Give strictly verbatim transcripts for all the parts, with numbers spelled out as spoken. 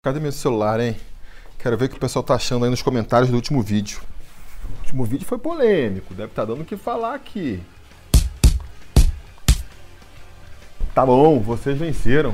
Cadê meu celular, hein? Quero ver o que o pessoal tá achando aí nos comentários do último vídeo. O último vídeo foi polêmico, deve estar dando o que falar aqui. Tá bom, vocês venceram.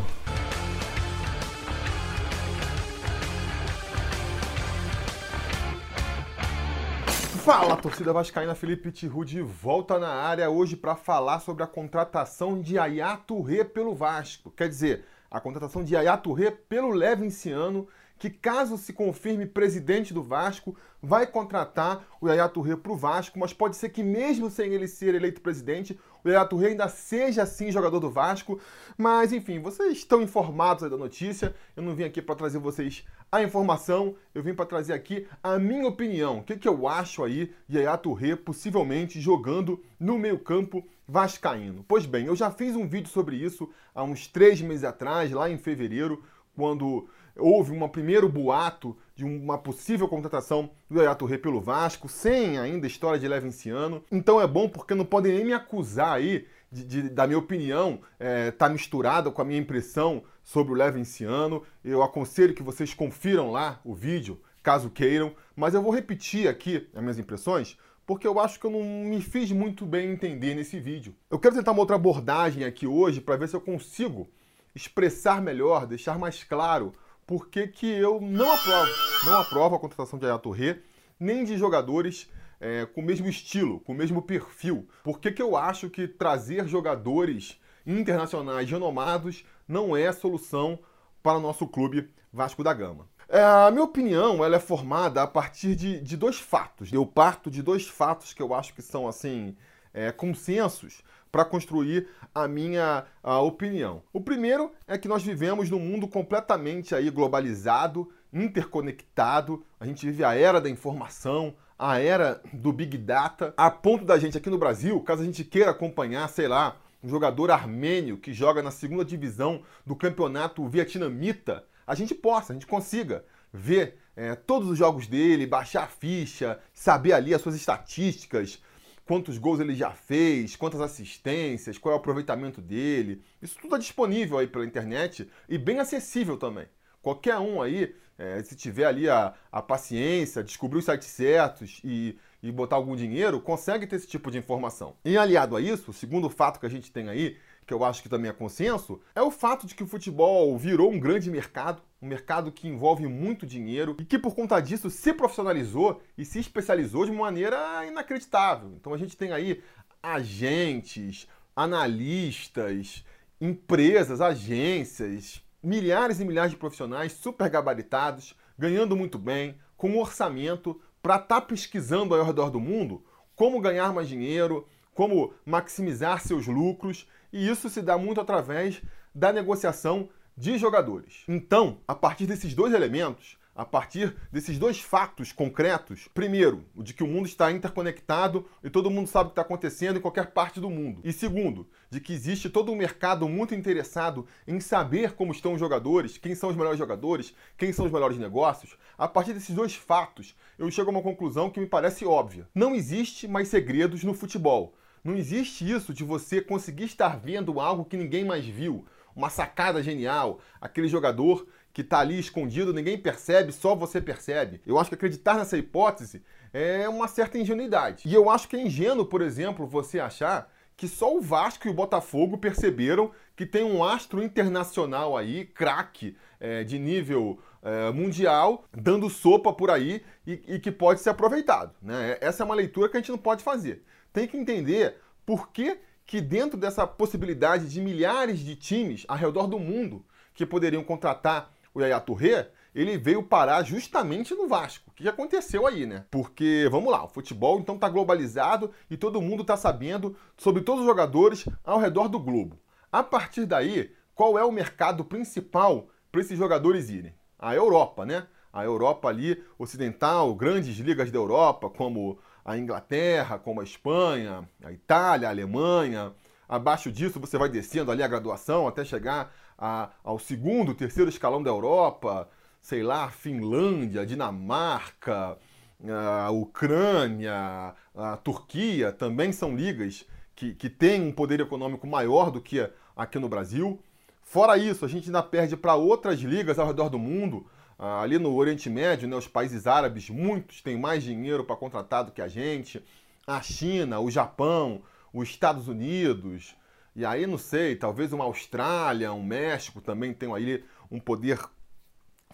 Fala, torcida vascaína, Felipe Tirú de volta na área hoje para falar sobre a contratação de Yaya Touré pelo Vasco. Quer dizer, a contratação de Yaya Touré pelo Levinciano, que caso se confirme presidente do Vasco, vai contratar o Yaya Touré para o Vasco, mas pode ser que mesmo sem ele ser eleito presidente, o Yaya Touré ainda seja assim jogador do Vasco. Mas enfim, vocês estão informados aí da notícia, eu não vim aqui para trazer vocês a informação, eu vim para trazer aqui a minha opinião, o que, que eu acho aí de Yaya Touré possivelmente jogando no meio campo vascaíno. Pois bem, eu já fiz um vídeo sobre isso há uns três meses atrás, lá em fevereiro, quando houve um primeiro boato de uma possível contratação do Yaya Touré pelo Vasco, sem ainda história de Levinciano. Então é bom porque não podem nem me acusar aí de, de, da minha opinião é, tá misturada com a minha impressão sobre o Levinciano. Eu aconselho que vocês confiram lá o vídeo, caso queiram, mas eu vou repetir aqui as minhas impressões, porque eu acho que eu não me fiz muito bem entender nesse vídeo. Eu quero tentar uma outra abordagem aqui hoje para ver se eu consigo expressar melhor, deixar mais claro por que que eu não aprovo, não aprovo a contratação de Yaya Touré, nem de jogadores é, com o mesmo estilo, com o mesmo perfil. Por que que eu acho que trazer jogadores internacionais renomados não é solução para o nosso clube Vasco da Gama. É, a minha opinião ela é formada a partir de, de dois fatos. Eu parto de dois fatos que eu acho que são assim é, consensos para construir a minha a opinião. O primeiro é que nós vivemos num mundo completamente aí globalizado, interconectado. A gente vive a era da informação, a era do Big Data, a ponto da gente aqui no Brasil, caso a gente queira acompanhar, sei lá, um jogador armênio que joga na segunda divisão do campeonato vietnamita, a gente possa, a gente consiga ver é, todos os jogos dele, baixar a ficha, saber ali as suas estatísticas, quantos gols ele já fez, quantas assistências, qual é o aproveitamento dele. Isso tudo está disponível aí pela internet e bem acessível também. Qualquer um aí, é, se tiver ali a, a paciência, descobrir os sites certos e, e botar algum dinheiro, consegue ter esse tipo de informação. E aliado a isso, o segundo fato que a gente tem aí, que eu acho que também é consenso, é o fato de que o futebol virou um grande mercado, um mercado que envolve muito dinheiro e que por conta disso se profissionalizou e se especializou de uma maneira inacreditável. Então a gente tem aí agentes, analistas, empresas, agências, milhares e milhares de profissionais super gabaritados, ganhando muito bem, com um orçamento para estar pesquisando ao redor do mundo como ganhar mais dinheiro, como maximizar seus lucros, e isso se dá muito através da negociação de jogadores. Então, a partir desses dois elementos, a partir desses dois fatos concretos, primeiro, o de que o mundo está interconectado e todo mundo sabe o que está acontecendo em qualquer parte do mundo. E segundo, de que existe todo um mercado muito interessado em saber como estão os jogadores, quem são os melhores jogadores, quem são os melhores negócios. A partir desses dois fatos, eu chego a uma conclusão que me parece óbvia. Não existe mais segredos no futebol. Não existe isso de você conseguir estar vendo algo que ninguém mais viu. Uma sacada genial, aquele jogador que está ali escondido, ninguém percebe, só você percebe. Eu acho que acreditar nessa hipótese é uma certa ingenuidade. E eu acho que é ingênuo, por exemplo, você achar que só o Vasco e o Botafogo perceberam que tem um astro internacional aí, craque, é, de nível é, mundial, dando sopa por aí e, e que pode ser aproveitado, né? Essa é uma leitura que a gente não pode fazer. Tem que entender por que que dentro dessa possibilidade de milhares de times ao redor do mundo que poderiam contratar o Yaya Touré, ele veio parar justamente no Vasco. O que aconteceu aí, né? Porque, vamos lá, o futebol então tá globalizado e todo mundo tá sabendo sobre todos os jogadores ao redor do globo. A partir daí, qual é o mercado principal para esses jogadores irem? A Europa, né? A Europa ali ocidental, grandes ligas da Europa, como a Inglaterra, como a Espanha, a Itália, a Alemanha. Abaixo disso você vai descendo ali a graduação até chegar a, ao segundo, terceiro escalão da Europa, sei lá, Finlândia, Dinamarca, a Ucrânia, a Turquia, também são ligas que, que têm um poder econômico maior do que aqui no Brasil. Fora isso, a gente ainda perde para outras ligas ao redor do mundo, Ali no Oriente Médio, né, os países árabes, muitos têm mais dinheiro para contratar do que a gente. A China, o Japão, os Estados Unidos. E aí, não sei, talvez uma Austrália, um México também tenham aí um poder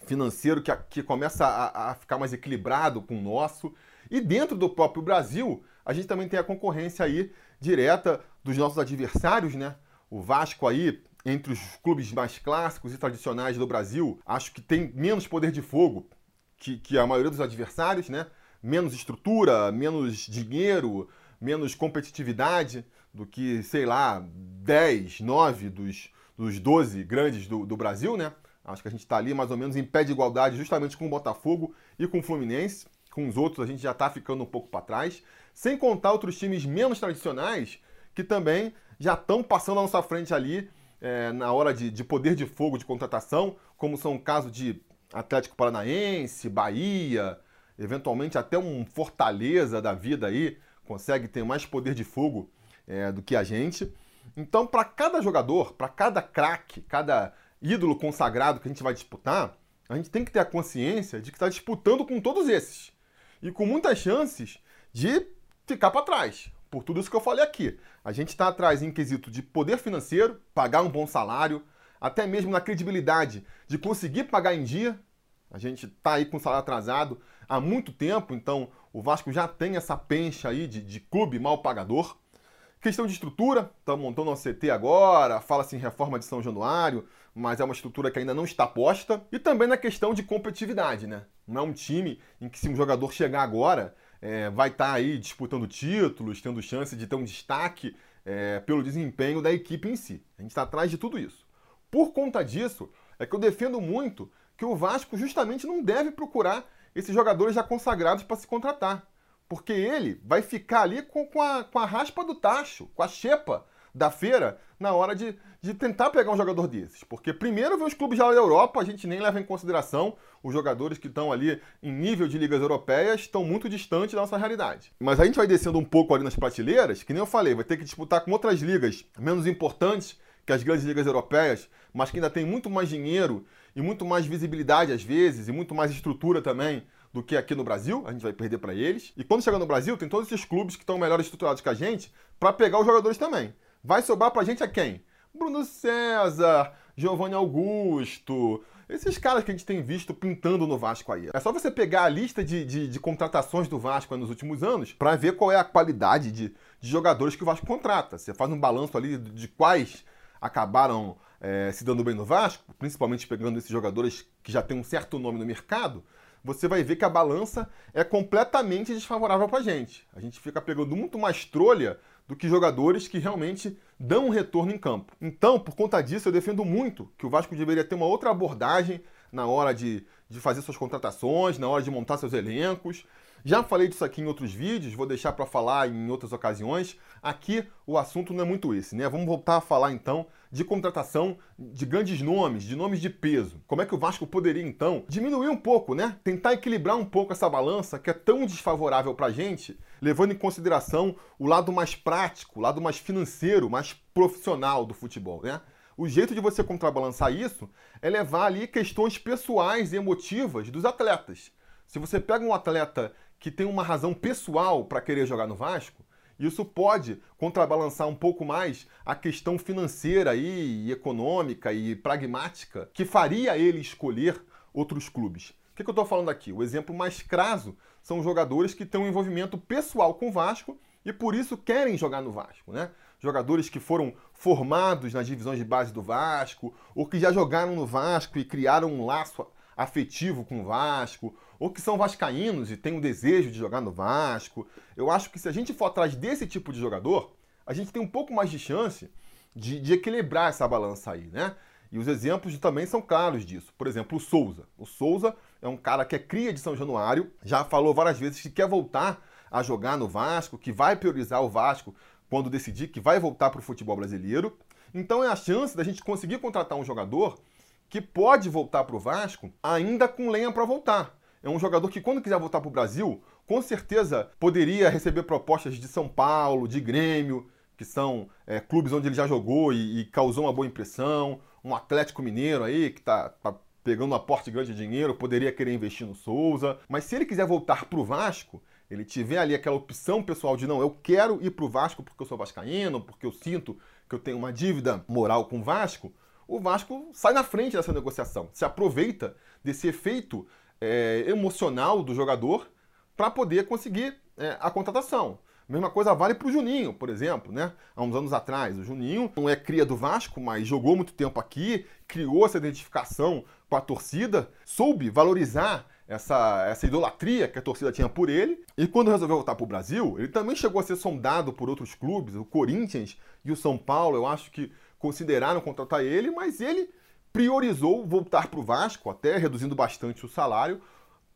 financeiro que, que começa a, a ficar mais equilibrado com o nosso. E dentro do próprio Brasil, a gente também tem a concorrência aí direta dos nossos adversários, né? O Vasco aí, entre os clubes mais clássicos e tradicionais do Brasil, acho que tem menos poder de fogo que, que a maioria dos adversários, né? Menos estrutura, menos dinheiro, menos competitividade do que, sei lá, dez, nove dos, dos doze grandes do, do Brasil, né? Acho que a gente está ali mais ou menos em pé de igualdade justamente com o Botafogo e com o Fluminense. Com os outros a gente já está ficando um pouco para trás. Sem contar outros times menos tradicionais que também já estão passando à nossa frente ali, É, na hora de, de poder de fogo de contratação, como são o caso de Atlético Paranaense, Bahia, eventualmente até um Fortaleza da vida aí, consegue ter mais poder de fogo é, do que a gente. Então, para cada jogador, para cada craque, cada ídolo consagrado que a gente vai disputar, a gente tem que ter a consciência de que está disputando com todos esses. E com muitas chances de ficar para trás. Por tudo isso que eu falei aqui. A gente está atrás em quesito de poder financeiro, pagar um bom salário, até mesmo na credibilidade de conseguir pagar em dia. A gente está aí com o salário atrasado há muito tempo, então o Vasco já tem essa pencha aí de, de clube mal pagador. Questão de estrutura, estamos montando um C T agora, fala-se em reforma de São Januário, mas é uma estrutura que ainda não está posta. E também na questão de competitividade, né? Não é um time em que se um jogador chegar agora, É, vai estar tá aí disputando títulos, tendo chance de ter um destaque é, pelo desempenho da equipe em si. A gente está atrás de tudo isso. Por conta disso, é que eu defendo muito que o Vasco justamente não deve procurar esses jogadores já consagrados para se contratar. Porque ele vai ficar ali com, com, a, com a raspa do tacho, com a xepa da feira, na hora de, de tentar pegar um jogador desses. Porque primeiro vem os clubes já da Europa, a gente nem leva em consideração os jogadores que estão ali em nível de ligas europeias, estão muito distantes da nossa realidade. Mas a gente vai descendo um pouco ali nas prateleiras, que nem eu falei, vai ter que disputar com outras ligas menos importantes que as grandes ligas europeias, mas que ainda tem muito mais dinheiro e muito mais visibilidade às vezes, e muito mais estrutura também do que aqui no Brasil, a gente vai perder para eles. E quando chegar no Brasil, tem todos esses clubes que estão melhor estruturados que a gente, para pegar os jogadores também. Vai sobrar pra gente a quem? Bruno César, Giovanni Augusto, esses caras que a gente tem visto pintando no Vasco aí. É só você pegar a lista de, de, de contratações do Vasco nos últimos anos pra ver qual é a qualidade de, de jogadores que o Vasco contrata. Você faz um balanço ali de, de quais acabaram é, se dando bem no Vasco, principalmente pegando esses jogadores que já têm um certo nome no mercado, você vai ver que a balança é completamente desfavorável pra gente. A gente fica pegando muito mais trolha do que jogadores que realmente dão um retorno em campo. Então, por conta disso, eu defendo muito que o Vasco deveria ter uma outra abordagem na hora de, de fazer suas contratações, na hora de montar seus elencos. Já falei disso aqui em outros vídeos, vou deixar para falar em outras ocasiões. Aqui o assunto não é muito esse, né? Vamos voltar a falar, então, de contratação de grandes nomes, de nomes de peso. Como é que o Vasco poderia, então, diminuir um pouco, né? Tentar equilibrar um pouco essa balança que é tão desfavorável pra gente, levando em consideração o lado mais prático, o lado mais financeiro, mais profissional do futebol, né? O jeito de você contrabalançar isso é levar ali questões pessoais e emotivas dos atletas. Se você pega um atleta que tem uma razão pessoal para querer jogar no Vasco, isso pode contrabalançar um pouco mais a questão financeira e, e econômica e pragmática que faria ele escolher outros clubes. O que, que eu estou falando aqui? O exemplo mais crasso são os jogadores que têm um envolvimento pessoal com o Vasco e por isso querem jogar no Vasco, né? Jogadores que foram formados nas divisões de base do Vasco, ou que já jogaram no Vasco e criaram um laço afetivo com o Vasco, ou que são vascaínos e têm o desejo de jogar no Vasco. Eu acho que se a gente for atrás desse tipo de jogador, a gente tem um pouco mais de chance de, de equilibrar essa balança aí, né? E os exemplos também são claros disso. Por exemplo, o Souza. O Souza é um cara que é cria de São Januário, já falou várias vezes que quer voltar a jogar no Vasco, que vai priorizar o Vasco quando decidir que vai voltar para o futebol brasileiro. Então é a chance da gente conseguir contratar um jogador que pode voltar para o Vasco ainda com lenha para voltar. É um jogador que, quando quiser voltar para o Brasil, com certeza poderia receber propostas de São Paulo, de Grêmio, que são é, clubes onde ele já jogou e, e causou uma boa impressão. Um Atlético Mineiro aí, que está tá pegando um aporte grande de dinheiro, poderia querer investir no Souza. Mas se ele quiser voltar pro Vasco, ele tiver ali aquela opção pessoal de não, eu quero ir pro Vasco porque eu sou vascaíno, porque eu sinto que eu tenho uma dívida moral com o Vasco, o Vasco sai na frente dessa negociação, se aproveita desse efeito é, emocional do jogador para poder conseguir é, a contratação. Mesma coisa vale para o Juninho, por exemplo, né? Há uns anos atrás, o Juninho não é cria do Vasco, mas jogou muito tempo aqui, criou essa identificação com a torcida, soube valorizar essa, essa idolatria que a torcida tinha por ele. E quando resolveu voltar para o Brasil, ele também chegou a ser sondado por outros clubes, o Corinthians e o São Paulo, eu acho que consideraram contratar ele, mas ele priorizou voltar para o Vasco, até reduzindo bastante o salário,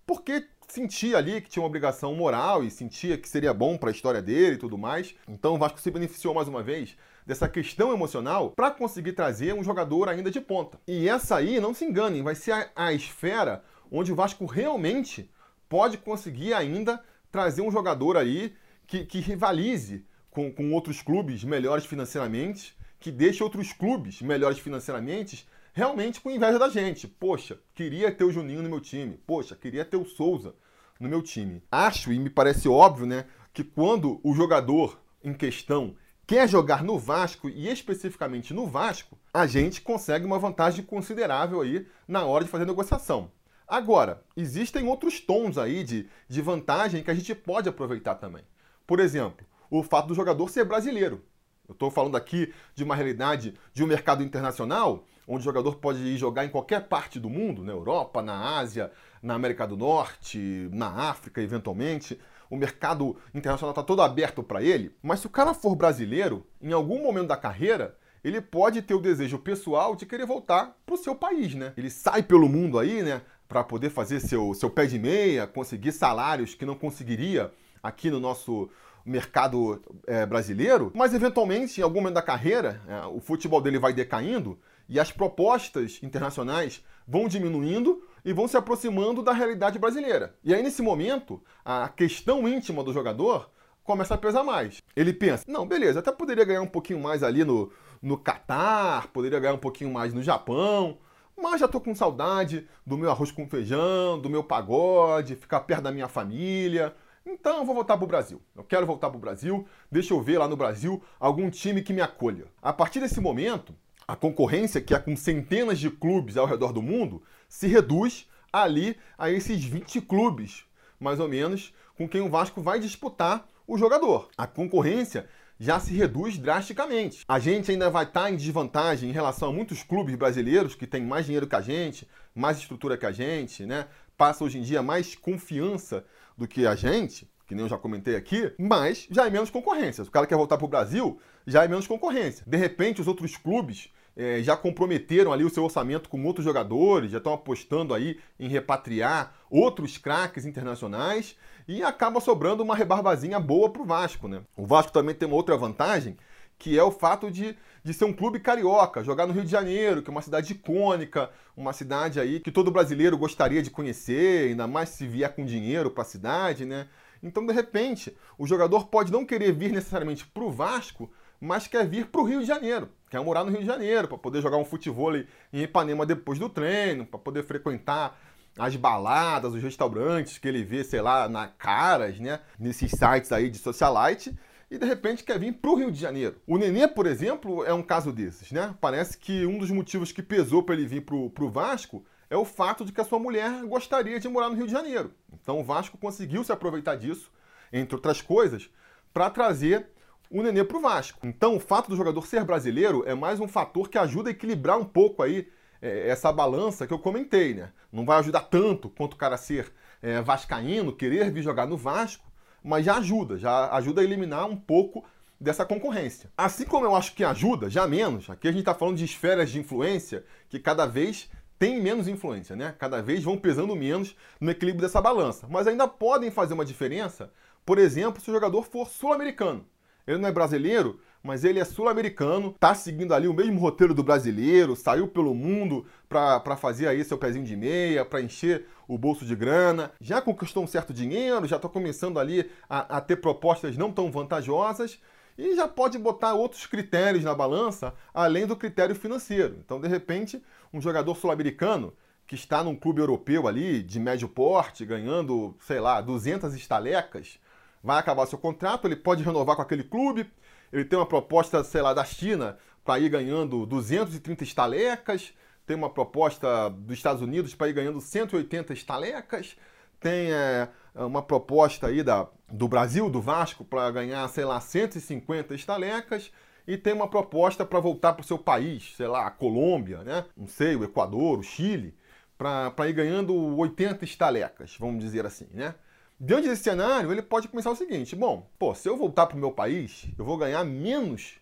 porque sentia ali que tinha uma obrigação moral e sentia que seria bom para a história dele e tudo mais. Então o Vasco se beneficiou mais uma vez dessa questão emocional para conseguir trazer um jogador ainda de ponta. E essa aí, não se enganem, vai ser a, a esfera onde o Vasco realmente pode conseguir ainda trazer um jogador aí que, que rivalize com, com outros clubes melhores financeiramente, que deixe outros clubes melhores financeiramente realmente com inveja da gente. Poxa, queria ter o Juninho no meu time. Poxa, queria ter o Souza no meu time. Acho, e me parece óbvio, né, que quando o jogador em questão quer jogar no Vasco, e especificamente no Vasco, a gente consegue uma vantagem considerável aí na hora de fazer a negociação. Agora, existem outros tons aí de, de vantagem que a gente pode aproveitar também. Por exemplo, o fato do jogador ser brasileiro. Eu estou falando aqui de uma realidade de um mercado internacional, onde o jogador pode ir jogar em qualquer parte do mundo, na Europa, na Ásia, na América do Norte, na África, eventualmente. O mercado internacional está todo aberto para ele. Mas se o cara for brasileiro, em algum momento da carreira, ele pode ter o desejo pessoal de querer voltar para o seu país, né? Ele sai pelo mundo aí, né, para poder fazer seu, seu pé de meia, conseguir salários que não conseguiria aqui no nosso mercado é, brasileiro, mas eventualmente, em algum momento da carreira, é, o futebol dele vai decaindo e as propostas internacionais vão diminuindo e vão se aproximando da realidade brasileira. E aí, nesse momento, a questão íntima do jogador começa a pesar mais. Ele pensa, não, beleza, até poderia ganhar um pouquinho mais ali no, no Catar, poderia ganhar um pouquinho mais no Japão, mas já tô com saudade do meu arroz com feijão, do meu pagode, ficar perto da minha família. Então eu vou voltar pro Brasil, eu quero voltar pro Brasil, deixa eu ver lá no Brasil algum time que me acolha. A partir desse momento, a concorrência, que é com centenas de clubes ao redor do mundo, se reduz ali a esses vinte clubes, mais ou menos, com quem o Vasco vai disputar o jogador. A concorrência já se reduz drasticamente. A gente ainda vai estar em desvantagem em relação a muitos clubes brasileiros que têm mais dinheiro que a gente, mais estrutura que a gente, né? Passa hoje em dia mais confiança do que a gente, que nem eu já comentei aqui, mas já é menos concorrência. Se o cara quer voltar pro Brasil, já é menos concorrência. De repente, os outros clubes é, já comprometeram ali o seu orçamento com outros jogadores, já estão apostando aí em repatriar outros craques internacionais e acaba sobrando uma rebarbazinha boa pro Vasco, né? O Vasco também tem uma outra vantagem, que é o fato de, de ser um clube carioca, jogar no Rio de Janeiro, que é uma cidade icônica, uma cidade aí que todo brasileiro gostaria de conhecer, ainda mais se vier com dinheiro para a cidade, né? Então, de repente, o jogador pode não querer vir necessariamente para o Vasco, mas quer vir para o Rio de Janeiro, quer morar no Rio de Janeiro, para poder jogar um futevôlei em Ipanema depois do treino, para poder frequentar as baladas, os restaurantes que ele vê, sei lá, na Caras, né? Nesses sites aí de socialite, e de repente quer vir para o Rio de Janeiro. O Nenê, por exemplo, é um caso desses, né? Parece que um dos motivos que pesou para ele vir para o Vasco é o fato de que a sua mulher gostaria de morar no Rio de Janeiro. Então o Vasco conseguiu se aproveitar disso, entre outras coisas, para trazer o Nenê para o Vasco. Então o fato do jogador ser brasileiro é mais um fator que ajuda a equilibrar um pouco aí é, essa balança que eu comentei, né? Não vai ajudar tanto quanto o cara ser é, vascaíno, querer vir jogar no Vasco, mas já ajuda, já ajuda a eliminar um pouco dessa concorrência. Assim como eu acho que ajuda, já menos, aqui a gente está falando de esferas de influência que cada vez têm menos influência, né? Cada vez vão pesando menos no equilíbrio dessa balança, mas ainda podem fazer uma diferença, por exemplo, se o jogador for sul-americano. Ele não é brasileiro, mas ele é sul-americano, está seguindo ali o mesmo roteiro do brasileiro, saiu pelo mundo para fazer aí seu pezinho de meia, para encher o bolso de grana, já conquistou um certo dinheiro, já está começando ali a, a ter propostas não tão vantajosas e já pode botar outros critérios na balança, além do critério financeiro. Então, de repente, um jogador sul-americano que está num clube europeu ali, de médio porte, ganhando, sei lá, duzentas estalecas, vai acabar seu contrato, ele pode renovar com aquele clube, ele tem uma proposta, sei lá, da China para ir ganhando duzentas e trinta estalecas, tem uma proposta dos Estados Unidos para ir ganhando cento e oitenta estalecas, tem é, uma proposta aí da, do Brasil, do Vasco, para ganhar, sei lá, cento e cinquenta estalecas, e tem uma proposta para voltar para o seu país, sei lá, a Colômbia, né? Não sei, o Equador, o Chile, para ir ganhando oitenta estalecas, vamos dizer assim, né? Diante desse cenário, ele pode pensar o seguinte: bom, pô, se eu voltar para o meu país, eu vou ganhar menos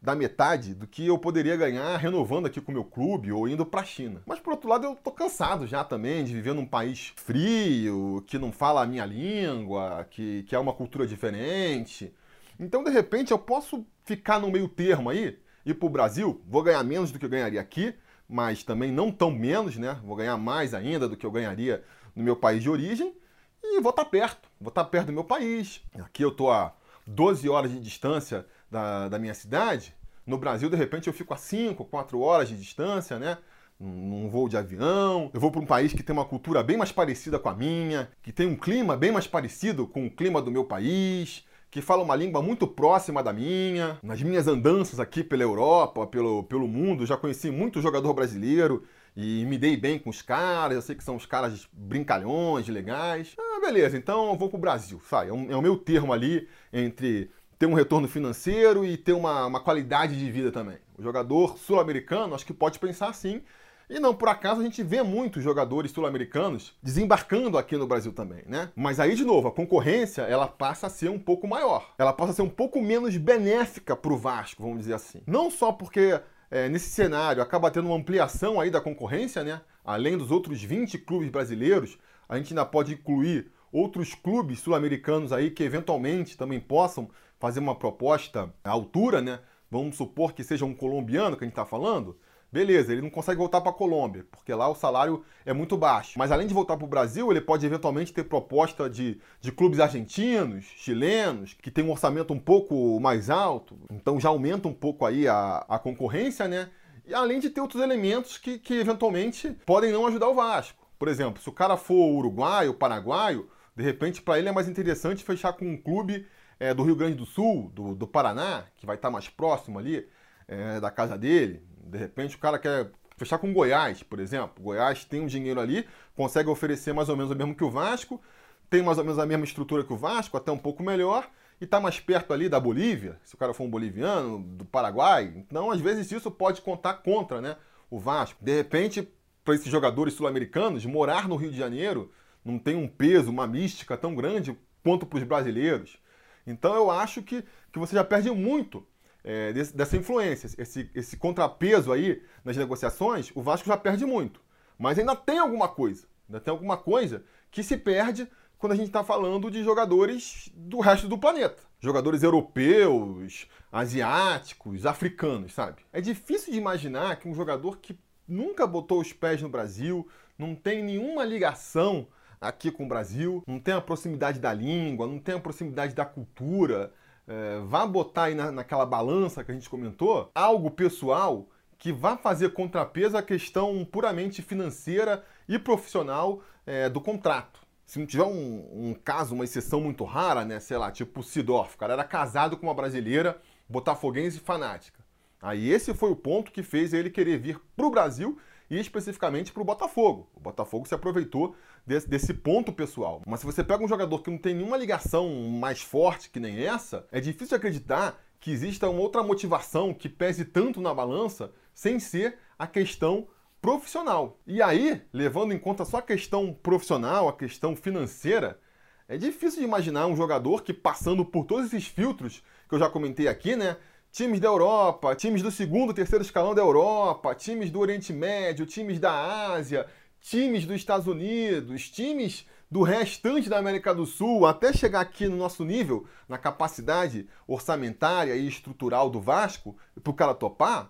da metade do que eu poderia ganhar renovando aqui com o meu clube ou indo para a China. Mas, por outro lado, eu tô cansado já também de viver num país frio, que não fala a minha língua, que, que é uma cultura diferente. Então, de repente, eu posso ficar no meio termo aí, ir pro Brasil, vou ganhar menos do que eu ganharia aqui, mas também não tão menos, né? Vou ganhar mais ainda do que eu ganharia no meu país de origem e vou estar perto, vou estar perto do meu país. Aqui eu tô a doze horas de distância da, da minha cidade. No Brasil, de repente, eu fico a cinco, quatro horas de distância, né? Num voo de avião, eu vou para um país que tem uma cultura bem mais parecida com a minha, que tem um clima bem mais parecido com o clima do meu país, que fala uma língua muito próxima da minha. Nas minhas andanças aqui pela Europa, pelo, pelo mundo, já conheci muito jogador brasileiro e me dei bem com os caras, eu sei que são os caras brincalhões, legais. Ah, beleza, então eu vou pro Brasil, sabe? É, um, é o meu termo ali entre ter um retorno financeiro e ter uma, uma qualidade de vida também. O jogador sul-americano, acho que pode pensar assim, e não por acaso a gente vê muitos jogadores sul-americanos desembarcando aqui no Brasil também, né? Mas aí, de novo, a concorrência, ela passa a ser um pouco maior. Ela passa a ser um pouco menos benéfica pro Vasco, vamos dizer assim. Não só porque é, nesse cenário acaba tendo uma ampliação aí da concorrência, né? Além dos outros vinte clubes brasileiros, a gente ainda pode incluir outros clubes sul-americanos aí que eventualmente também possam fazer uma proposta à altura, né? Vamos supor que seja um colombiano que a gente tá falando. Beleza, ele não consegue voltar para a Colômbia, porque lá o salário é muito baixo. Mas além de voltar para o Brasil, ele pode eventualmente ter proposta de, de clubes argentinos, chilenos, que tem um orçamento um pouco mais alto. Então já aumenta um pouco aí a, a concorrência, né? E além de ter outros elementos que, que eventualmente podem não ajudar o Vasco. Por exemplo, se o cara for uruguaio, paraguaio, de repente para ele é mais interessante fechar com um clube é, do Rio Grande do Sul, do, do Paraná, que vai estar mais próximo ali é, da casa dele. De repente o cara quer fechar com Goiás, por exemplo. Goiás tem um dinheiro ali, consegue oferecer mais ou menos o mesmo que o Vasco, tem mais ou menos a mesma estrutura que o Vasco, até um pouco melhor, e está mais perto ali da Bolívia, se o cara for um boliviano, do Paraguai. Então, às vezes, isso pode contar contra, né, o Vasco. De repente, para esses jogadores sul-americanos, morar no Rio de Janeiro não tem um peso, uma mística tão grande quanto para os brasileiros. Então, eu acho que, que você já perde muito É, desse, dessa influência, esse, esse contrapeso aí nas negociações, o Vasco já perde muito. Mas ainda tem alguma coisa, ainda tem alguma coisa que se perde quando a gente está falando de jogadores do resto do planeta. Jogadores europeus, asiáticos, africanos, sabe? É difícil de imaginar que um jogador que nunca botou os pés no Brasil, não tem nenhuma ligação aqui com o Brasil, não tem a proximidade da língua, não tem a proximidade da cultura, É, vá botar aí na, naquela balança que a gente comentou, algo pessoal que vá fazer contrapeso à questão puramente financeira e profissional é, do contrato. Se não tiver um, um caso, uma exceção muito rara, né, sei lá, tipo o Sidorf, o cara era casado com uma brasileira, botafoguense e fanática. Aí esse foi o ponto que fez ele querer vir para o Brasil e especificamente para o Botafogo. O Botafogo se aproveitou desse, desse ponto pessoal. Mas se você pega um jogador que não tem nenhuma ligação mais forte que nem essa, é difícil acreditar que exista uma outra motivação que pese tanto na balança sem ser a questão profissional. E aí, levando em conta só a questão profissional, a questão financeira, é difícil de imaginar um jogador que, passando por todos esses filtros que eu já comentei aqui, né? Times da Europa, times do segundo, terceiro escalão da Europa, times do Oriente Médio, times da Ásia, times dos Estados Unidos, times do restante da América do Sul, até chegar aqui no nosso nível, na capacidade orçamentária e estrutural do Vasco, pro cara topar,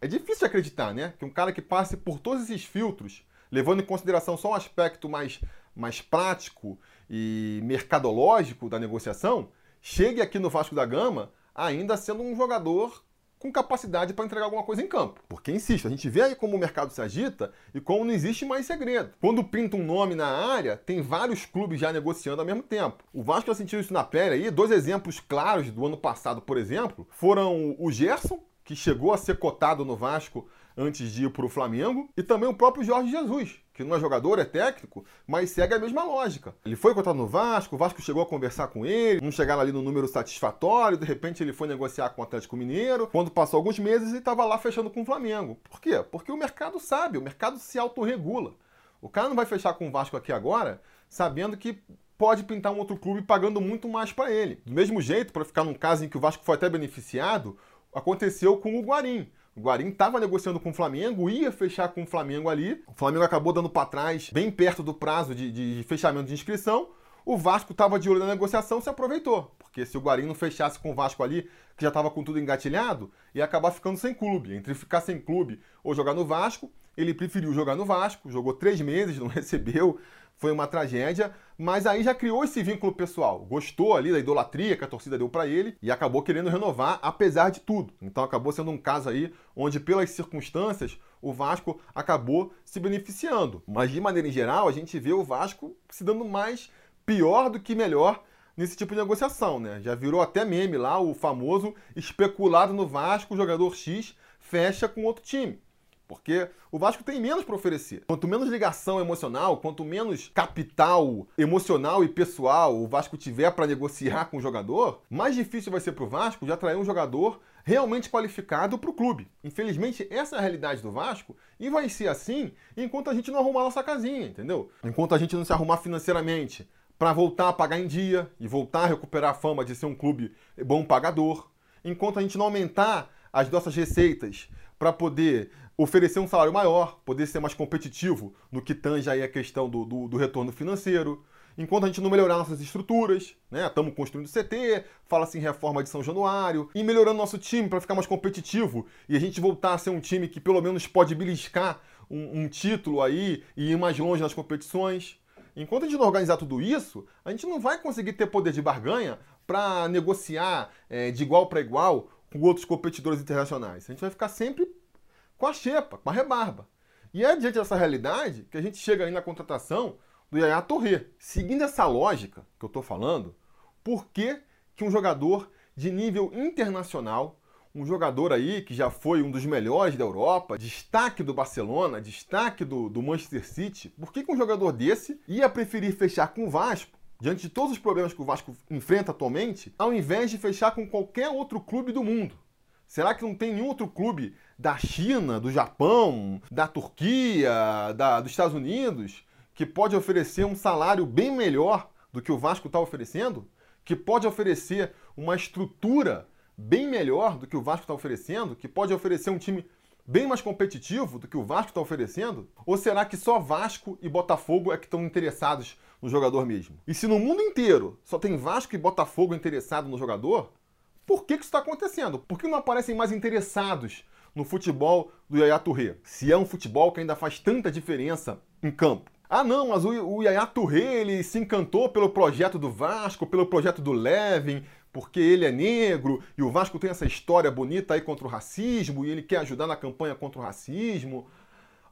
é difícil acreditar, né? Que um cara que passe por todos esses filtros, levando em consideração só um aspecto mais, mais prático e mercadológico da negociação, chegue aqui no Vasco da Gama ainda sendo um jogador com capacidade para entregar alguma coisa em campo. Porque, insisto, a gente vê aí como o mercado se agita e como não existe mais segredo. Quando pinta um nome na área, tem vários clubes já negociando ao mesmo tempo. O Vasco já sentiu isso na pele aí. Dois exemplos claros do ano passado, por exemplo, foram o Gerson, que chegou a ser cotado no Vasco antes de ir para o Flamengo, e também o próprio Jorge Jesus, que não é jogador, é técnico, mas segue a mesma lógica. Ele foi cotado no Vasco, o Vasco chegou a conversar com ele, não chegaram ali no número satisfatório, de repente ele foi negociar com o Atlético Mineiro, quando passou alguns meses ele estava lá fechando com o Flamengo. Por quê? Porque o mercado sabe, o mercado se autorregula. O cara não vai fechar com o Vasco aqui agora, sabendo que pode pintar um outro clube pagando muito mais para ele. Do mesmo jeito, para ficar num caso em que o Vasco foi até beneficiado, aconteceu com o Guarim. O Guarim estava negociando com o Flamengo, ia fechar com o Flamengo ali. O Flamengo acabou dando para trás, bem perto do prazo de, de fechamento de inscrição. O Vasco estava de olho na negociação, se aproveitou. Porque se o Guarim não fechasse com o Vasco ali, que já estava com tudo engatilhado, ia acabar ficando sem clube. Entre ficar sem clube ou jogar no Vasco, ele preferiu jogar no Vasco. Jogou três meses, não recebeu. Foi uma tragédia, mas aí já criou esse vínculo pessoal. Gostou ali da idolatria que a torcida deu para ele e acabou querendo renovar, apesar de tudo. Então acabou sendo um caso aí onde, pelas circunstâncias, o Vasco acabou se beneficiando. Mas, de maneira em geral, a gente vê o Vasco se dando mais pior do que melhor nesse tipo de negociação, né? Já virou até meme lá, o famoso especulado no Vasco, o jogador X fecha com outro time. Porque o Vasco tem menos para oferecer. Quanto menos ligação emocional, quanto menos capital emocional e pessoal o Vasco tiver para negociar com o jogador, mais difícil vai ser para o Vasco de atrair um jogador realmente qualificado para o clube. Infelizmente, essa é a realidade do Vasco e vai ser assim enquanto a gente não arrumar nossa casinha, entendeu? Enquanto a gente não se arrumar financeiramente para voltar a pagar em dia e voltar a recuperar a fama de ser um clube bom pagador, enquanto a gente não aumentar as nossas receitas para poder oferecer um salário maior, poder ser mais competitivo no que tange aí a questão do, do, do retorno financeiro, enquanto a gente não melhorar nossas estruturas, né? Estamos construindo C T, fala-se em reforma de São Januário, e melhorando nosso time para ficar mais competitivo e a gente voltar a ser um time que pelo menos pode beliscar um, um título aí e ir mais longe nas competições. Enquanto a gente não organizar tudo isso, a gente não vai conseguir ter poder de barganha para negociar é, de igual para igual com outros competidores internacionais. A gente vai ficar sempre com a xepa, com a rebarba. E é diante dessa realidade que a gente chega aí na contratação do Yaya Touré. Seguindo essa lógica que eu tô falando, por que que um jogador de nível internacional, um jogador aí que já foi um dos melhores da Europa, destaque do Barcelona, destaque do, do Manchester City, por que que um jogador desse ia preferir fechar com o Vasco, diante de todos os problemas que o Vasco enfrenta atualmente, ao invés de fechar com qualquer outro clube do mundo? Será que não tem nenhum outro clube da China, do Japão, da Turquia, da, dos Estados Unidos, que pode oferecer um salário bem melhor do que o Vasco está oferecendo? Que pode oferecer uma estrutura bem melhor do que o Vasco está oferecendo? Que pode oferecer um time bem mais competitivo do que o Vasco está oferecendo? Ou será que só Vasco e Botafogo é que estão interessados no jogador mesmo? E se no mundo inteiro só tem Vasco e Botafogo interessados no jogador, por que que isso está acontecendo? Por que não aparecem mais interessados no futebol do Yaya Touré? Se é um futebol que ainda faz tanta diferença em campo. Ah não, mas o Yaya Touré, ele se encantou pelo projeto do Vasco, pelo projeto do Levin, porque ele é negro e o Vasco tem essa história bonita aí contra o racismo e ele quer ajudar na campanha contra o racismo.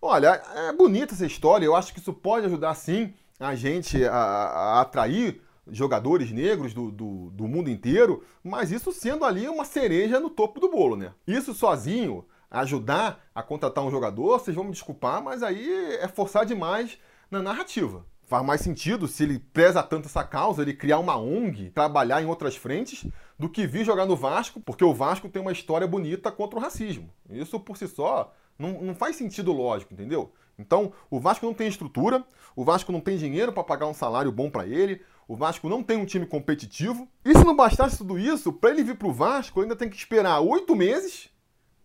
Olha, é bonita essa história, eu acho que isso pode ajudar sim a gente a, a atrair jogadores negros do, do, do mundo inteiro, mas isso sendo ali uma cereja no topo do bolo, né? Isso sozinho, ajudar a contratar um jogador, vocês vão me desculpar, mas aí é forçar demais na narrativa. Faz mais sentido, se ele preza tanto essa causa, ele criar uma ONG, trabalhar em outras frentes, do que vir jogar no Vasco, porque o Vasco tem uma história bonita contra o racismo. Isso por si só não, não faz sentido lógico, entendeu? Então, o Vasco não tem estrutura, o Vasco não tem dinheiro para pagar um salário bom para ele, o Vasco não tem um time competitivo. E se não bastasse tudo isso, para ele vir para o Vasco, ainda tem que esperar oito meses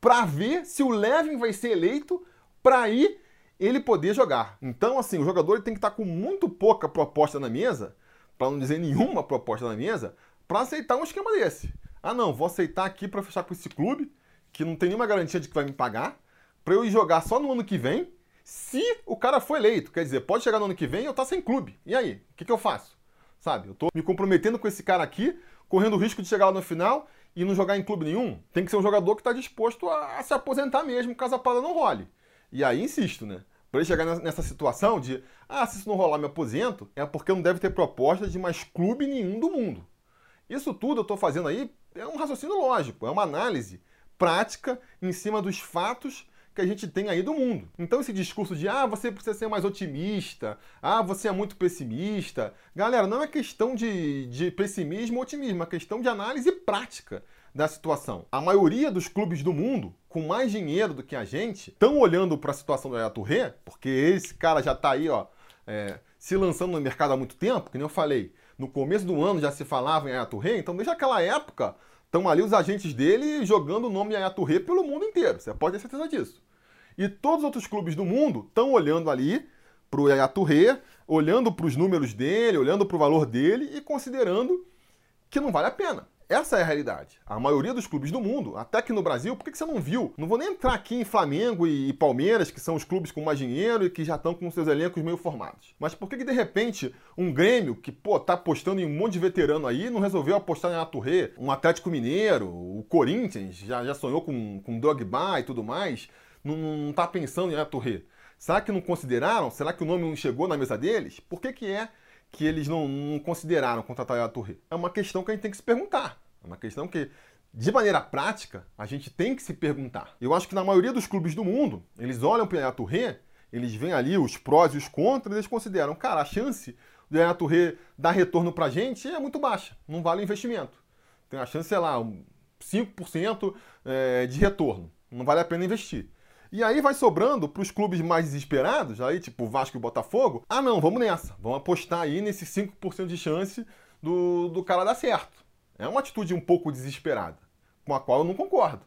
para ver se o Levin vai ser eleito para aí ele poder jogar. Então, assim, o jogador ele tem que estar com muito pouca proposta na mesa, para não dizer nenhuma proposta na mesa, para aceitar um esquema desse. Ah, não, vou aceitar aqui para fechar com esse clube, que não tem nenhuma garantia de que vai me pagar, para eu ir jogar só no ano que vem, se o cara for eleito. Quer dizer, pode chegar no ano que vem e eu estar sem clube. E aí, o que que eu faço? Sabe, eu tô me comprometendo com esse cara aqui, correndo o risco de chegar lá no final e não jogar em clube nenhum, tem que ser um jogador que está disposto a, a se aposentar mesmo, caso a parada não role. E aí, insisto, né? Para ele chegar nessa situação de, ah, se isso não rolar, me aposento, é porque não deve ter proposta de mais clube nenhum do mundo. Isso tudo eu estou fazendo aí é um raciocínio lógico, é uma análise prática em cima dos fatos que a gente tem aí do mundo. Então esse discurso de, ah, você precisa ser mais otimista, ah, você é muito pessimista. Galera, não é questão de, de pessimismo ou otimismo, é questão de análise prática da situação. A maioria dos clubes do mundo, com mais dinheiro do que a gente, estão olhando para a situação do Yaya Touré, porque esse cara já está aí, ó, é, se lançando no mercado há muito tempo, que nem eu falei, no começo do ano já se falava em Yaya Touré, então desde aquela época estão ali os agentes dele jogando o nome Yaya Touré pelo mundo inteiro, você pode ter certeza disso. E todos os outros clubes do mundo estão olhando ali para o Yaya Touré, olhando para os números dele, olhando para o valor dele e considerando que não vale a pena. Essa é a realidade. A maioria dos clubes do mundo, até aqui no Brasil, por que você não viu? Não vou nem entrar aqui em Flamengo e Palmeiras, que são os clubes com mais dinheiro e que já estão com seus elencos meio formados. Mas por que, que de repente, um Grêmio que, pô, tá apostando em um monte de veterano aí, não resolveu apostar em Yaya Touré? Um Atlético Mineiro, o Corinthians, já, já sonhou com, com Drogba e tudo mais, não, não tá pensando em Yaya Touré? Será que não consideraram? Será que o nome não chegou na mesa deles? Por que que é que eles não, não consideraram contratar Yaya Touré? É uma questão que a gente tem que se perguntar. É uma questão que, de maneira prática, a gente tem que se perguntar. Eu acho que na maioria dos clubes do mundo, eles olham para o Yaya Touré, eles veem ali os prós e os contras, eles consideram, cara, a chance do Yaya Touré dar retorno para a gente é muito baixa, não vale o investimento. Tem a chance, sei lá, cinco por cento de retorno, não vale a pena investir. E aí vai sobrando para os clubes mais desesperados, aí tipo Vasco e Botafogo, ah não, vamos nessa, vamos apostar aí nesse cinco por cento de chance do, do cara dar certo. É uma atitude um pouco desesperada, com a qual eu não concordo.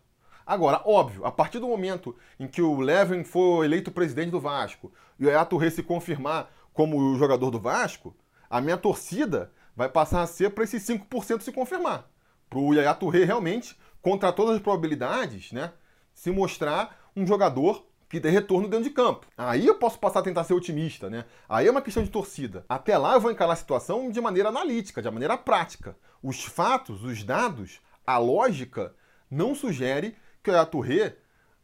Agora, óbvio, a partir do momento em que o Levin for eleito presidente do Vasco e o Yaya Touré se confirmar como o jogador do Vasco, a minha torcida vai passar a ser para esse cinco por cento se confirmar. Para o Yaya Touré realmente, contra todas as probabilidades, né, se mostrar um jogador que dê retorno dentro de campo. Aí eu posso passar a tentar ser otimista, né? Aí é uma questão de torcida. Até lá eu vou encarar a situação de maneira analítica, de maneira prática. Os fatos, os dados, a lógica não sugere que o Yaya Touré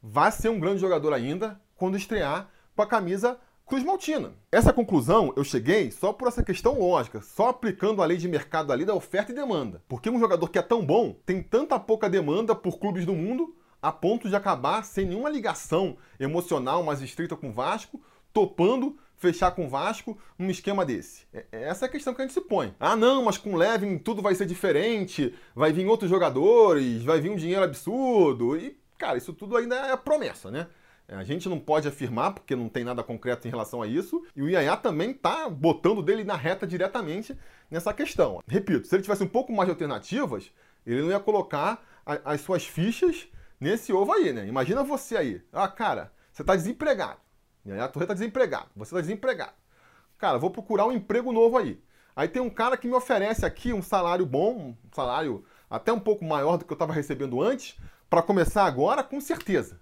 vá ser um grande jogador ainda quando estrear com a camisa cruzmaltina. Essa conclusão eu cheguei só por essa questão lógica, só aplicando a lei de mercado ali da oferta e demanda. Porque um jogador que é tão bom tem tanta pouca demanda por clubes do mundo a ponto de acabar sem nenhuma ligação emocional mais estreita com o Vasco, topando fechar com o Vasco num esquema desse. É, essa é a questão que a gente se põe. Ah não, mas com o Levin tudo vai ser diferente, vai vir outros jogadores, vai vir um dinheiro absurdo. E, cara, isso tudo ainda é promessa, né? A gente não pode afirmar, porque não tem nada concreto em relação a isso. E o Yaya também tá botando dele na reta diretamente nessa questão. Repito, se ele tivesse um pouco mais de alternativas, ele não ia colocar a, as suas fichas nesse ovo aí, né? Imagina você aí. Ah, cara, você tá desempregado. Yaya Touré tá desempregado. Você tá desempregado. Cara, vou procurar um emprego novo aí. Aí tem um cara que me oferece aqui um salário bom, um salário até um pouco maior do que eu tava recebendo antes, para começar agora, com certeza.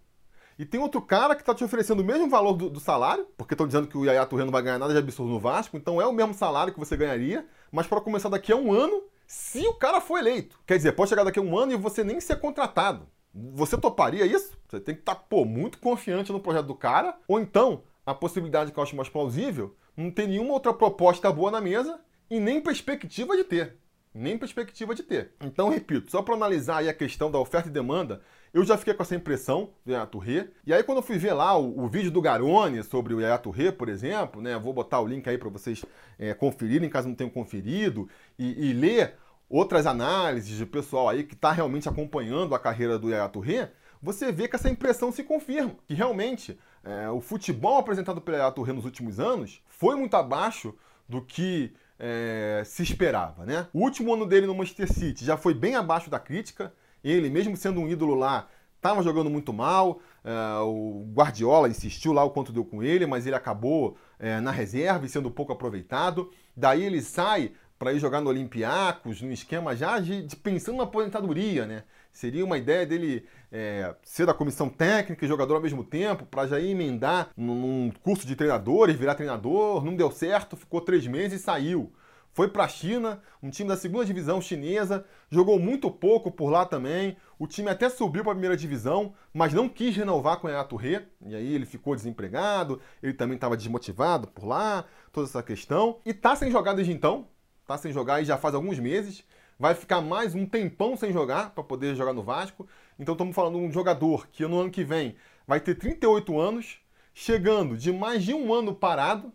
E tem outro cara que tá te oferecendo o mesmo valor do, do salário, porque estão dizendo que o Yaya Touré não vai ganhar nada de absurdo no Vasco, então é o mesmo salário que você ganharia, mas para começar daqui a um ano, se o cara for eleito. Quer dizer, pode chegar daqui a um ano e você nem ser contratado. Você toparia isso? Você tem que estar, pô, muito confiante no projeto do cara. Ou então, a possibilidade que eu acho mais plausível, não tem nenhuma outra proposta boa na mesa e nem perspectiva de ter. Nem perspectiva de ter. Então, repito, só para analisar aí a questão da oferta e demanda, eu já fiquei com essa impressão do Yaya Touré. E aí, quando eu fui ver lá o, o vídeo do Garone sobre o Yaya Touré, por exemplo, né? Vou botar o link aí para vocês é, conferirem, caso não tenham conferido, e, e ler outras análises de pessoal aí que está realmente acompanhando a carreira do Yaya Touré, você vê que essa impressão se confirma. Que realmente é, o futebol apresentado pelo Yaya Touré nos últimos anos foi muito abaixo do que é, se esperava, né? O último ano dele no Manchester City já foi bem abaixo da crítica. Ele, mesmo sendo um ídolo lá, estava jogando muito mal. É, o Guardiola insistiu lá o quanto deu com ele, mas ele acabou é, na reserva e sendo pouco aproveitado. Daí ele sai para ir jogar no Olympiacos, num esquema já de, de pensando na aposentadoria, né? Seria uma ideia dele é, ser da comissão técnica e jogador ao mesmo tempo, para já ir emendar num curso de treinador e virar treinador. Não deu certo, ficou três meses e saiu. foi para a China, um time da segunda divisão chinesa, jogou muito pouco por lá também. O time até subiu para a primeira divisão, mas não quis renovar com o Yaya Touré, e aí ele ficou desempregado, ele também estava desmotivado por lá, toda essa questão. E tá sem jogar desde então, tá sem jogar aí já faz alguns meses, vai ficar mais um tempão sem jogar para poder jogar no Vasco. Então estamos falando de um jogador que no ano que vem vai ter trinta e oito anos, chegando de mais de um ano parado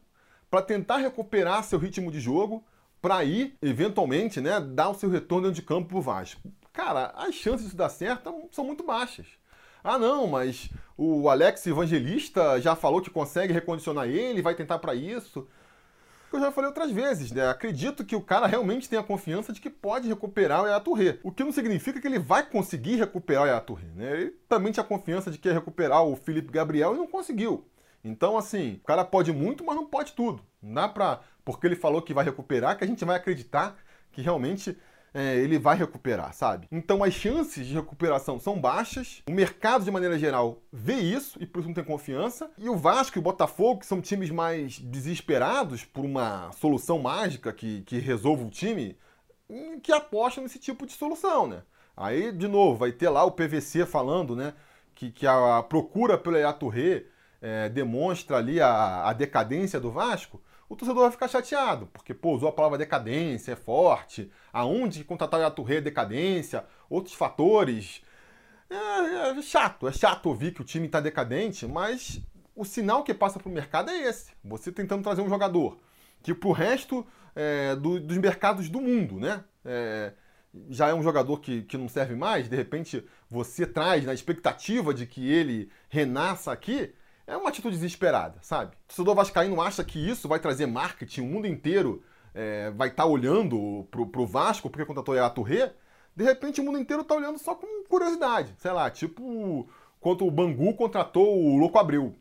para tentar recuperar seu ritmo de jogo, para ir, eventualmente, né, dar o seu retorno dentro de campo pro Vasco. Cara, as chances disso dar certo são muito baixas. Ah, não, mas o Alex Evangelista já falou que consegue recondicionar ele, vai tentar para isso. Eu já falei outras vezes, né? Acredito que o cara realmente tem a confiança de que pode recuperar o Yaya Touré. O que não significa que ele vai conseguir recuperar o Yaya Touré, né? Ele também tinha a confiança de que ia recuperar o Felipe Gabriel e não conseguiu. Então, assim, o cara pode muito, mas não pode tudo. Não dá pra... Porque ele falou que vai recuperar, que a gente vai acreditar que realmente é, ele vai recuperar, sabe? Então as chances de recuperação são baixas, o mercado de maneira geral vê isso e por isso não tem confiança, e o Vasco e o Botafogo, que são times mais desesperados por uma solução mágica que, que resolva o time, que apostam nesse tipo de solução, né? Aí, de novo, vai ter lá o P V C falando, né, que, que a procura pelo Yaya Touré é, demonstra ali a, a decadência do Vasco. O torcedor vai ficar chateado, porque, pô, usou a palavra decadência, é forte, aonde contratar o Yaya Touré é decadência, outros fatores. É, é chato, é chato ouvir que o time está decadente, mas o sinal que passa para o mercado é esse. Você tentando trazer um jogador que para o resto é, do, dos mercados do mundo, né? É, já é um jogador que, que não serve mais, de repente você traz na expectativa de que ele renasça aqui. É uma atitude desesperada, sabe? O torcedor vascaíno acha que isso vai trazer marketing, o mundo inteiro é, vai estar tá olhando pro, pro Vasco, porque contratou o Yaya Touré. De repente o mundo inteiro tá olhando só com curiosidade, sei lá, tipo quando o Bangu contratou o Louco Abreu.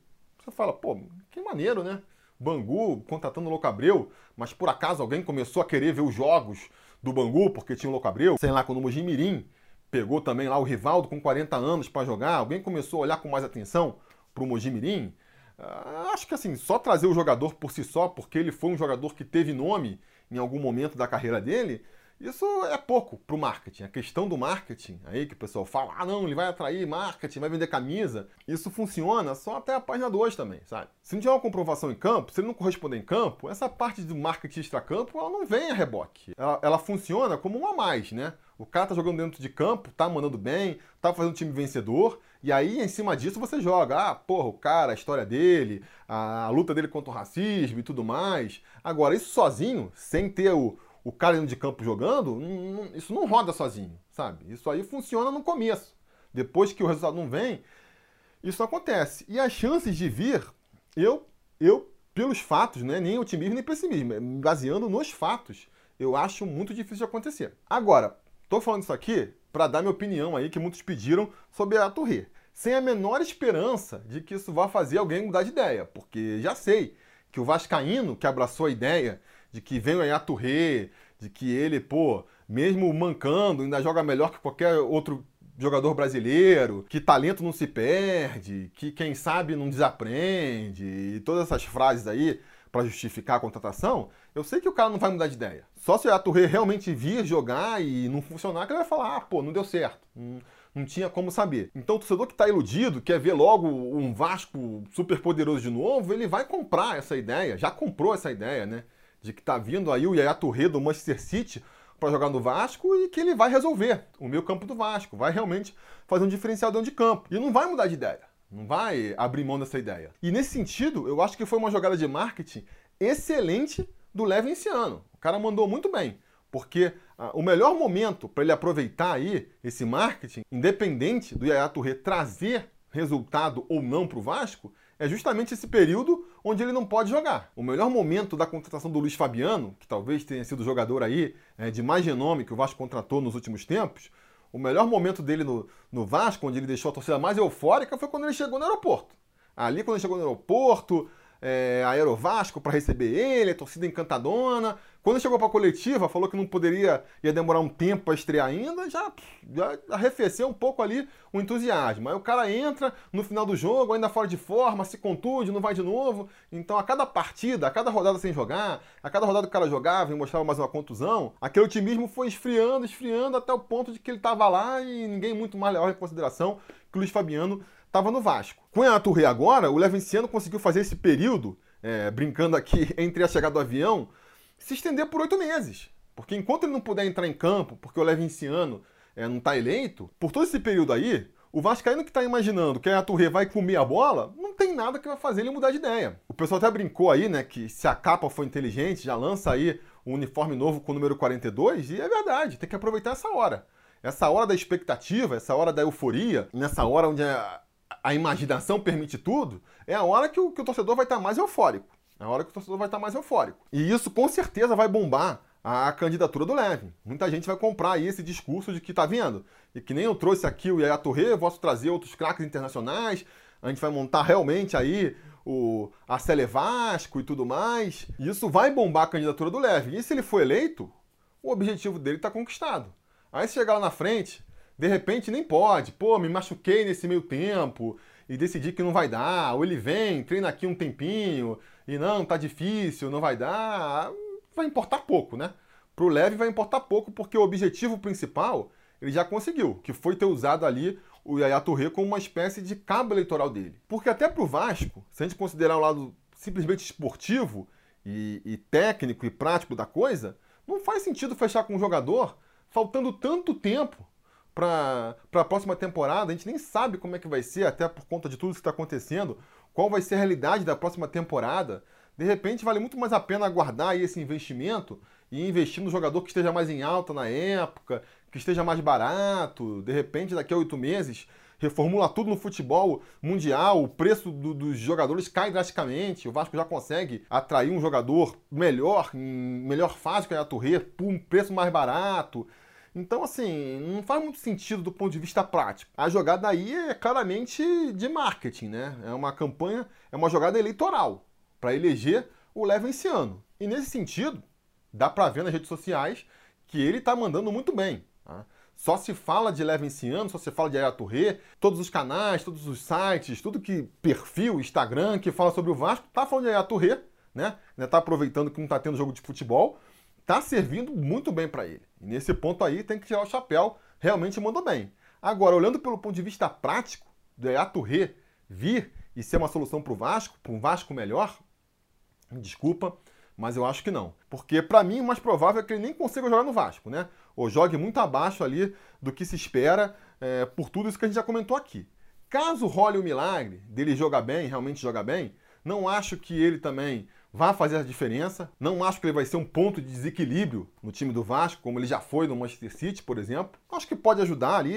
Você fala, pô, que maneiro, né? Bangu contratando o Louco Abreu, mas por acaso alguém começou a querer ver os jogos do Bangu porque tinha o Louco Abreu? Sei lá, quando o Mogi Mirim pegou também lá o Rivaldo com quarenta anos para jogar, alguém começou a olhar com mais atenção para o Mogi Mirim? Uh, acho que assim, só trazer o jogador por si só, porque ele foi um jogador que teve nome em algum momento da carreira dele, isso é pouco para o marketing. A questão do marketing, aí que o pessoal fala, ah não, ele vai atrair marketing, vai vender camisa, isso funciona só até a página dois também, sabe? Se não tiver uma comprovação em campo, se ele não corresponder em campo, essa parte do marketing extracampo, ela não vem a reboque. Ela, ela funciona como uma a mais, né? O cara tá jogando dentro de campo, tá mandando bem, tá fazendo time vencedor, e aí, em cima disso, você joga. Ah, porra, o cara, a história dele, a, a luta dele contra o racismo e tudo mais. Agora, isso sozinho, sem ter o, o cara dentro de campo jogando, não, isso não roda sozinho, sabe? Isso aí funciona no começo. Depois que o resultado não vem, isso acontece. E as chances de vir, eu, eu pelos fatos, né, nem otimismo nem pessimismo, baseando nos fatos, eu acho muito difícil de acontecer. Agora, tô falando isso aqui para dar minha opinião aí, que muitos pediram sobre a Touré. Sem a menor esperança de que isso vá fazer alguém mudar de ideia, porque já sei que o vascaíno que abraçou a ideia de que vem o Yaya Touré, de que ele, pô, mesmo mancando, ainda joga melhor que qualquer outro jogador brasileiro, que talento não se perde, que quem sabe não desaprende, e todas essas frases aí para justificar a contratação, eu sei que o cara não vai mudar de ideia. Só se o Yaya Touré realmente vir jogar e não funcionar, que ele vai falar, ah, pô, não deu certo, não, não tinha como saber. Então o torcedor que tá iludido, quer ver logo um Vasco super poderoso de novo, ele vai comprar essa ideia, já comprou essa ideia, né, de que tá vindo aí o Yaya Touré do Manchester City para jogar no Vasco e que ele vai resolver o meio campo do Vasco, vai realmente fazer um diferencial dentro de campo. E não vai mudar de ideia. Não vai abrir mão dessa ideia. E nesse sentido, eu acho que foi uma jogada de marketing excelente do Levinciano. O cara mandou muito bem, porque ah, o melhor momento para ele aproveitar aí esse marketing, independente do Yaya Touré trazer resultado ou não para o Vasco, é justamente esse período onde ele não pode jogar. O melhor momento da contratação do Luiz Fabiano, que talvez tenha sido o jogador aí é, de mais renome que o Vasco contratou nos últimos tempos, o melhor momento dele no, no Vasco, onde ele deixou a torcida mais eufórica, foi quando ele chegou no aeroporto. Ali, quando ele chegou no aeroporto, é, Aerovasco para receber ele, a torcida encantadona. Quando chegou para a coletiva, falou que não poderia, ia demorar um tempo para estrear ainda, já, já arrefeceu um pouco ali o entusiasmo. Aí o cara entra no final do jogo, ainda fora de forma, se contude, não vai de novo. Então a cada partida, a cada rodada sem jogar, a cada rodada que o cara jogava e mostrava mais uma contusão, aquele otimismo foi esfriando, esfriando, até o ponto de que ele estava lá e ninguém muito mais levava em consideração que o Luiz Fabiano estava no Vasco. Com o Yaya Touré agora, o Levinciano conseguiu fazer esse período, é, brincando aqui, entre a chegada do avião, se estender por oito meses. Porque enquanto ele não puder entrar em campo, porque o Levinciano é, não está eleito, por todo esse período aí, o vascaíno que está imaginando que a Yaya Touré vai comer a bola, não tem nada que vai fazer ele mudar de ideia. O pessoal até brincou aí, né, que se a capa for inteligente, já lança aí um uniforme novo com o número quarenta e dois, e é verdade, tem que aproveitar essa hora. Essa hora da expectativa, essa hora da euforia, nessa hora onde a, a imaginação permite tudo, é a hora que o, que o torcedor vai estar mais eufórico. É a hora que o torcedor vai estar mais eufórico. E isso, com certeza, vai bombar a candidatura do Levin. Muita gente vai comprar aí esse discurso de que tá vendo, e que nem eu trouxe aqui o Yaya Touré, eu posso trazer outros craques internacionais, a gente vai montar realmente aí o, a Sele Vasco e tudo mais. E isso vai bombar a candidatura do Levin. E se ele for eleito, o objetivo dele tá conquistado. Aí se chegar lá na frente, de repente nem pode. Pô, me machuquei nesse meio tempo e decidi que não vai dar. Ou ele vem, treina aqui um tempinho e não, tá difícil, não vai dar. Vai importar pouco, né? Pro Levy vai importar pouco, porque o objetivo principal ele já conseguiu, que foi ter usado ali o Yaya Touré como uma espécie de cabo eleitoral dele. Porque até pro Vasco, se a gente considerar o lado simplesmente esportivo e, e técnico e prático da coisa, não faz sentido fechar com um jogador faltando tanto tempo para a próxima temporada. A gente nem sabe como é que vai ser, até por conta de tudo que está acontecendo, qual vai ser a realidade da próxima temporada. De repente, vale muito mais a pena aguardar aí esse investimento e investir no jogador que esteja mais em alta na época, que esteja mais barato. De repente, daqui a oito meses, reformula tudo no futebol mundial, o preço do, dos jogadores cai drasticamente, o Vasco já consegue atrair um jogador melhor, em melhor fase que a Yaya Touré, por um preço mais barato. Então, assim, não faz muito sentido do ponto de vista prático. A jogada aí é claramente de marketing, né? É uma campanha, é uma jogada eleitoral para eleger o Levinciano. E nesse sentido, dá para ver nas redes sociais que ele tá mandando muito bem, tá? Só se fala de Levinciano, só se fala de Yaya Touré, todos os canais, todos os sites, tudo que perfil, Instagram, que fala sobre o Vasco, tá falando de Yaya Touré, né? Tá aproveitando que não tá tendo jogo de futebol, tá servindo muito bem para ele. E nesse ponto aí tem que tirar o chapéu, realmente mandou bem. Agora, olhando pelo ponto de vista prático, do Yaya Touré vir e ser uma solução pro Vasco, para um Vasco melhor, me desculpa, mas eu acho que não. Porque, para mim, o mais provável é que ele nem consiga jogar no Vasco, né? Ou jogue muito abaixo ali do que se espera, é, por tudo isso que a gente já comentou aqui. Caso role o milagre dele jogar bem, realmente jogar bem, não acho que ele também vá fazer a diferença. Não acho que ele vai ser um ponto de desequilíbrio no time do Vasco, como ele já foi no Manchester City, por exemplo. Acho que pode ajudar ali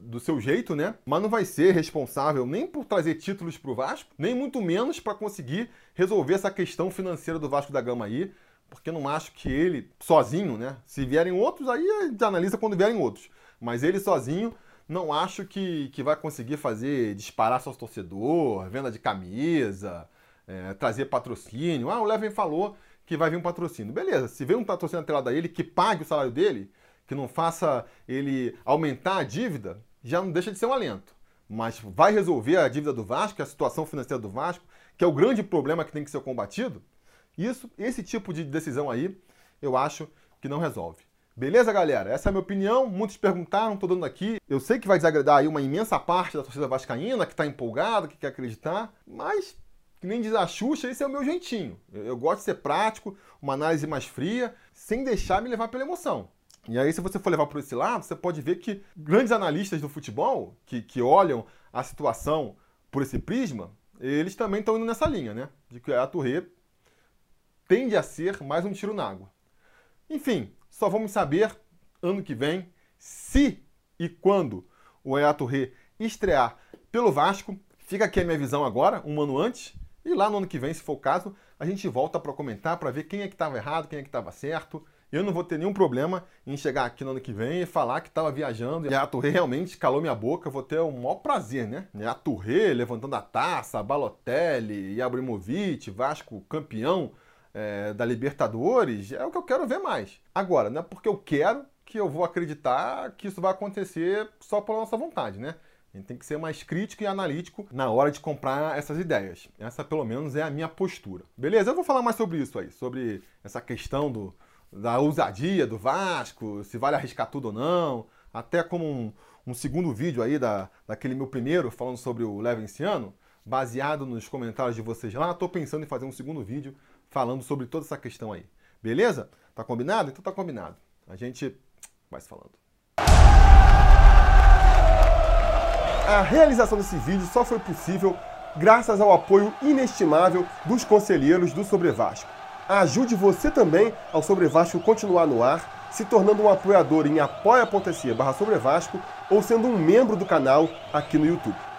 do seu jeito, né? Mas não vai ser responsável nem por trazer títulos para o Vasco, nem muito menos para conseguir resolver essa questão financeira do Vasco da Gama aí, porque não acho que ele sozinho, né? Se vierem outros, aí a gente analisa quando vierem outros. Mas ele sozinho, não acho que, que vai conseguir fazer disparar seus torcedor, venda de camisa, é, trazer patrocínio. Ah, o Levin falou que vai vir um patrocínio. Beleza, se vem um patrocínio atrelado a ele, que pague o salário dele, que não faça ele aumentar a dívida, já não deixa de ser um alento. Mas vai resolver a dívida do Vasco, a situação financeira do Vasco, que é o grande problema que tem que ser combatido? Isso, esse tipo de decisão aí, eu acho que não resolve. Beleza, galera? Essa é a minha opinião. Muitos perguntaram, tô dando aqui. Eu sei que vai desagradar aí uma imensa parte da torcida vascaína, que tá empolgada, que quer acreditar, mas, que nem diz a Xuxa, esse é o meu jeitinho. Eu, eu gosto de ser prático, uma análise mais fria, sem deixar me levar pela emoção. E aí, se você for levar por esse lado, você pode ver que grandes analistas do futebol, que, que olham a situação por esse prisma, eles também estão indo nessa linha, né? De que a Touré tende a ser mais um tiro na água. Enfim, só vamos saber ano que vem se e quando o Yaya Touré estrear pelo Vasco. Fica aqui a minha visão agora, um ano antes, e lá no ano que vem, se for o caso, a gente volta para comentar, para ver quem é que estava errado, quem é que estava certo eu não vou ter nenhum problema em chegar aqui no ano que vem e falar que estava viajando. Yaya Touré realmente calou minha boca, eu vou ter o maior prazer, né? Yaya Touré levantando a taça, Balotelli, Abramovic, Vasco campeão é, da Libertadores, é o que eu quero ver mais. Agora, não é porque eu quero que eu vou acreditar que isso vai acontecer só pela nossa vontade, né? A gente tem que ser mais crítico e analítico na hora de comprar essas ideias. Essa, pelo menos, é a minha postura. Beleza? Eu vou falar mais sobre isso aí, sobre essa questão do, da ousadia do Vasco, se vale arriscar tudo ou não, até como um, um segundo vídeo aí da, daquele meu primeiro, falando sobre o Levinciano, baseado nos comentários de vocês lá. Tô pensando em fazer um segundo vídeo falando sobre toda essa questão aí. Beleza? Tá combinado? Então tá combinado. A gente vai se falando. A realização desse vídeo só foi possível graças ao apoio inestimável dos conselheiros do Sobre Vasco. Ajude você também ao Sobre Vasco continuar no ar, se tornando um apoiador em apoia ponto se barra Sobre Vasco ou sendo um membro do canal aqui no YouTube.